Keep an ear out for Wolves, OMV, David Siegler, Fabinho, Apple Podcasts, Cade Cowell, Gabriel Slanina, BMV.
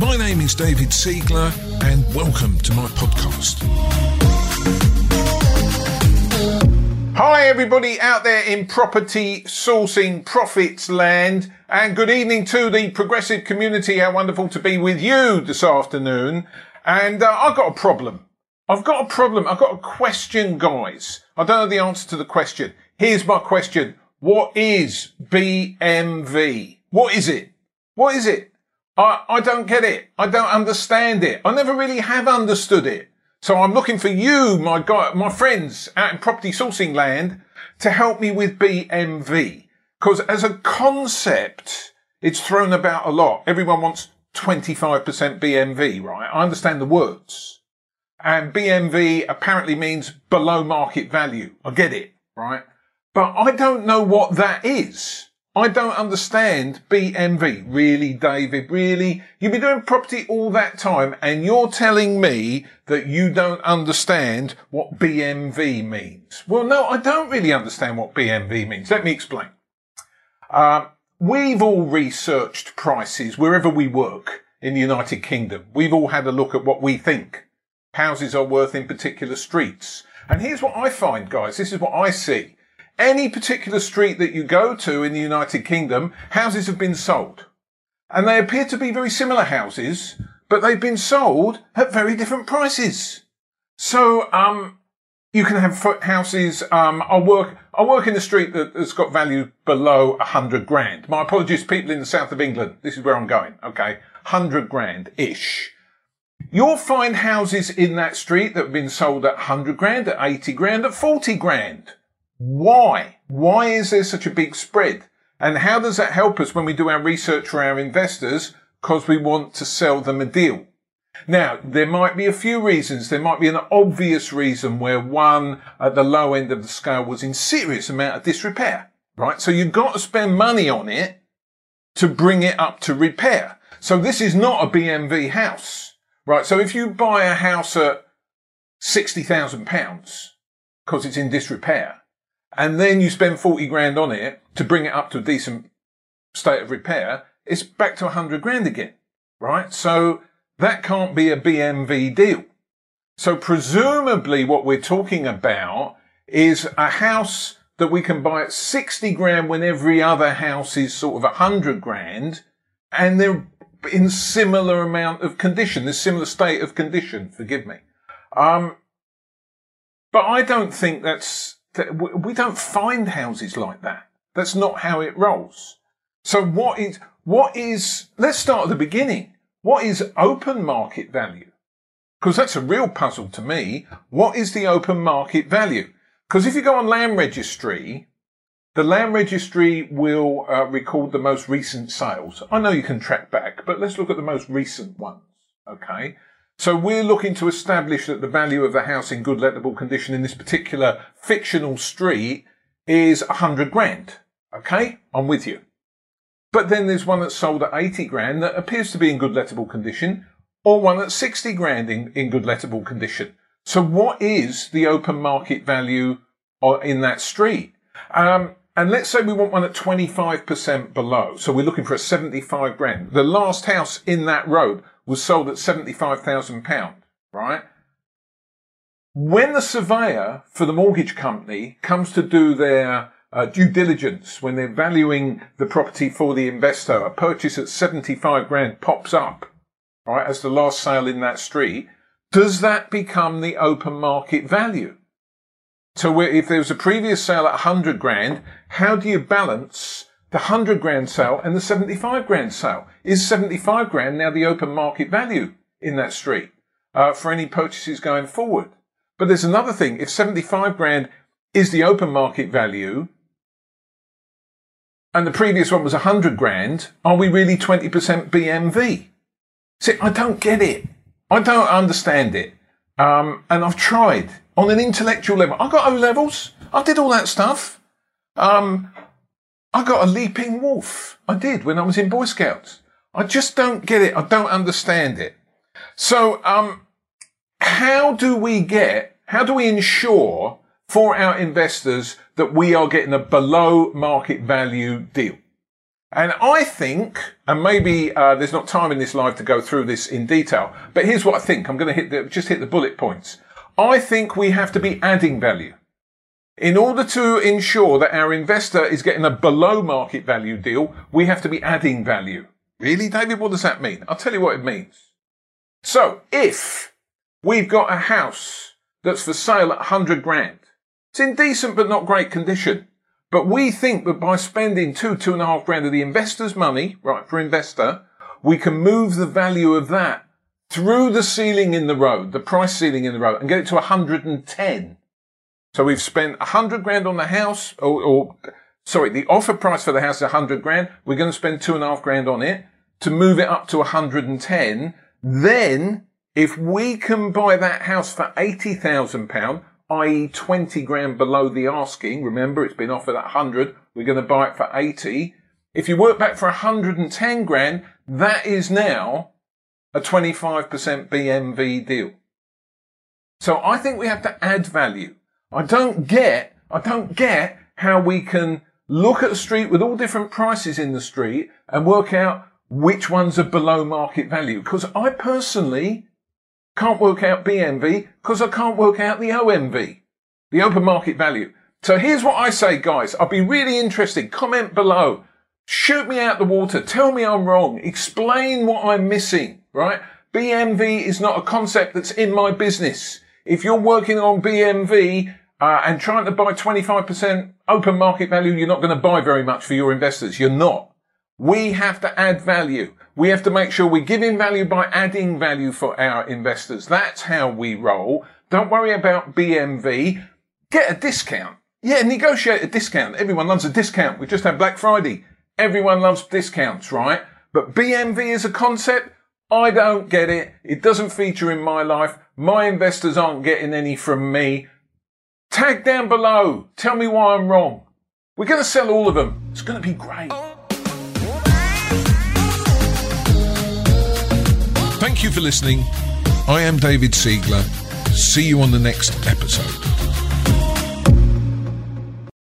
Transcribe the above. My name is David Siegler, and welcome to my podcast. Hi everybody out there in property sourcing profits land, and good evening to the progressive community. How wonderful to be with you this afternoon. And I've got a problem. I've got a question, guys. I don't know the answer to the question. Here's my question. What is BMV? What is it? What is it? I don't get it. I don't understand it. I never really have understood it. So I'm looking for you, my friends out in property sourcing land, to help me with BMV. Because as a concept, it's thrown about a lot. Everyone wants 25% BMV, right? I understand the words. And BMV apparently means below market value. I get it, right? But I don't know what that is. I don't understand BMV. Really, David? Really? You've been doing property all that time and you're telling me that you don't understand what BMV means. Well, no, I don't really understand what BMV means. Let me explain. We've all researched prices wherever we work in the United Kingdom. We've all had a look at what we think houses are worth in particular streets. And here's what I find, guys. This is what I see. Any particular street that you go to in the United Kingdom, houses have been sold. And they appear to be very similar houses, but they've been sold at very different prices. So, you can have houses, I work in a street that's got value below 100 grand. My apologies, people in the south of England. This is where I'm going. Okay. 100 grand-ish. You'll find houses in that street that have been sold at 100 grand, at 80 grand, at 40 grand. Why? Why is there such a big spread? And how does that help us when we do our research for our investors? Because we want to sell them a deal. Now, there might be a few reasons. There might be an obvious reason where one at the low end of the scale was in serious amount of disrepair, right? So you've got to spend money on it to bring it up to repair. So this is not a BMV house, right? So if you buy a house at £60,000 because it's in disrepair, and then you spend 40 grand on it to bring it up to a decent state of repair, it's back to 100 grand again, right? So that can't be a BMV deal. So presumably what we're talking about is a house that we can buy at 60 grand when every other house is sort of 100 grand and they're in similar amount of condition, this similar state of condition, forgive me. But I don't think that's... We don't find houses like that. That's not how it rolls. So what is, let's start at the beginning. What is open market value? Because that's a real puzzle to me. What is the open market value? Because if you go on land registry, the land registry will record the most recent sales. I know you can track back, but let's look at the most recent ones. Okay. So we're looking to establish that the value of the house in good lettable condition in this particular fictional street is 100 grand. Okay? I'm with you. But then there's one that's sold at 80 grand that appears to be in good lettable condition, or one at 60 grand in good lettable condition. So what is the open market value in that street? And let's say we want one at 25% below. So we're looking for a 75 grand. The last house in that road was sold at £75,000, right? When the surveyor for the mortgage company comes to do their due diligence, when they're valuing the property for the investor, a purchase at 75 grand pops up, right, as the last sale in that street. Does that become the open market value? So if there was a previous sale at 100 grand, how do you balance the 100 grand sale and the 75 grand sale? Is 75 grand now the open market value in that street for any purchases going forward? But there's another thing. If 75 grand is the open market value and the previous one was 100 grand, are we really 20% BMV? See, I don't get it. I don't understand it. And I've tried on an intellectual level. I got O levels. I did all that stuff. I got a leaping wolf. I did when I was in Boy Scouts. I just don't get it. I don't understand it. So, how do we ensure for our investors that we are getting a below market value deal? And I think, and maybe there's not time in this live to go through this in detail, but here's what I think. I'm going to just hit the bullet points. I think we have to be adding value. In order to ensure that our investor is getting a below market value deal, we have to be adding value. Really, David? What does that mean? I'll tell you what it means. So if we've got a house that's for sale at 100 grand, it's in decent but not great condition. But we think that by spending two and a half grand of the investor's money, right, for investor, we can move the value of that through the ceiling in the road, the price ceiling in the road, and get it to 110. So we've spent 100 grand on the house, sorry, the offer price for the house is 100 grand. We're going to spend 2.5 grand on it to move it up to 110. Then if we can buy that house for £80,000, i.e. 20 grand below the asking. Remember, it's been offered at 100. We're going to buy it for 80. If you work back for 110 grand, that is now a 25% BMV deal. So I think we have to add value. I don't get how we can look at a street with all different prices in the street and work out which ones are below market value. Because I personally can't work out BMV because I can't work out the OMV, the open market value. So here's what I say, guys. I'll be really interested. Comment below. Shoot me out the water. Tell me I'm wrong. Explain what I'm missing, right? BMV is not a concept that's in my business. If you're working on BMV and trying to buy 25% open market value, you're not going to buy very much for your investors. You're not. We have to add value. We have to make sure we're giving value by adding value for our investors. That's how we roll. Don't worry about BMV. Get a discount. Yeah, negotiate a discount. Everyone loves a discount. We just had Black Friday. Everyone loves discounts, right? But BMV is a concept. I don't get it. It doesn't feature in my life. My investors aren't getting any from me. Tag down below. Tell me why I'm wrong. We're going to sell all of them. It's going to be great. Thank you for listening. I am David Siegler. See you on the next episode.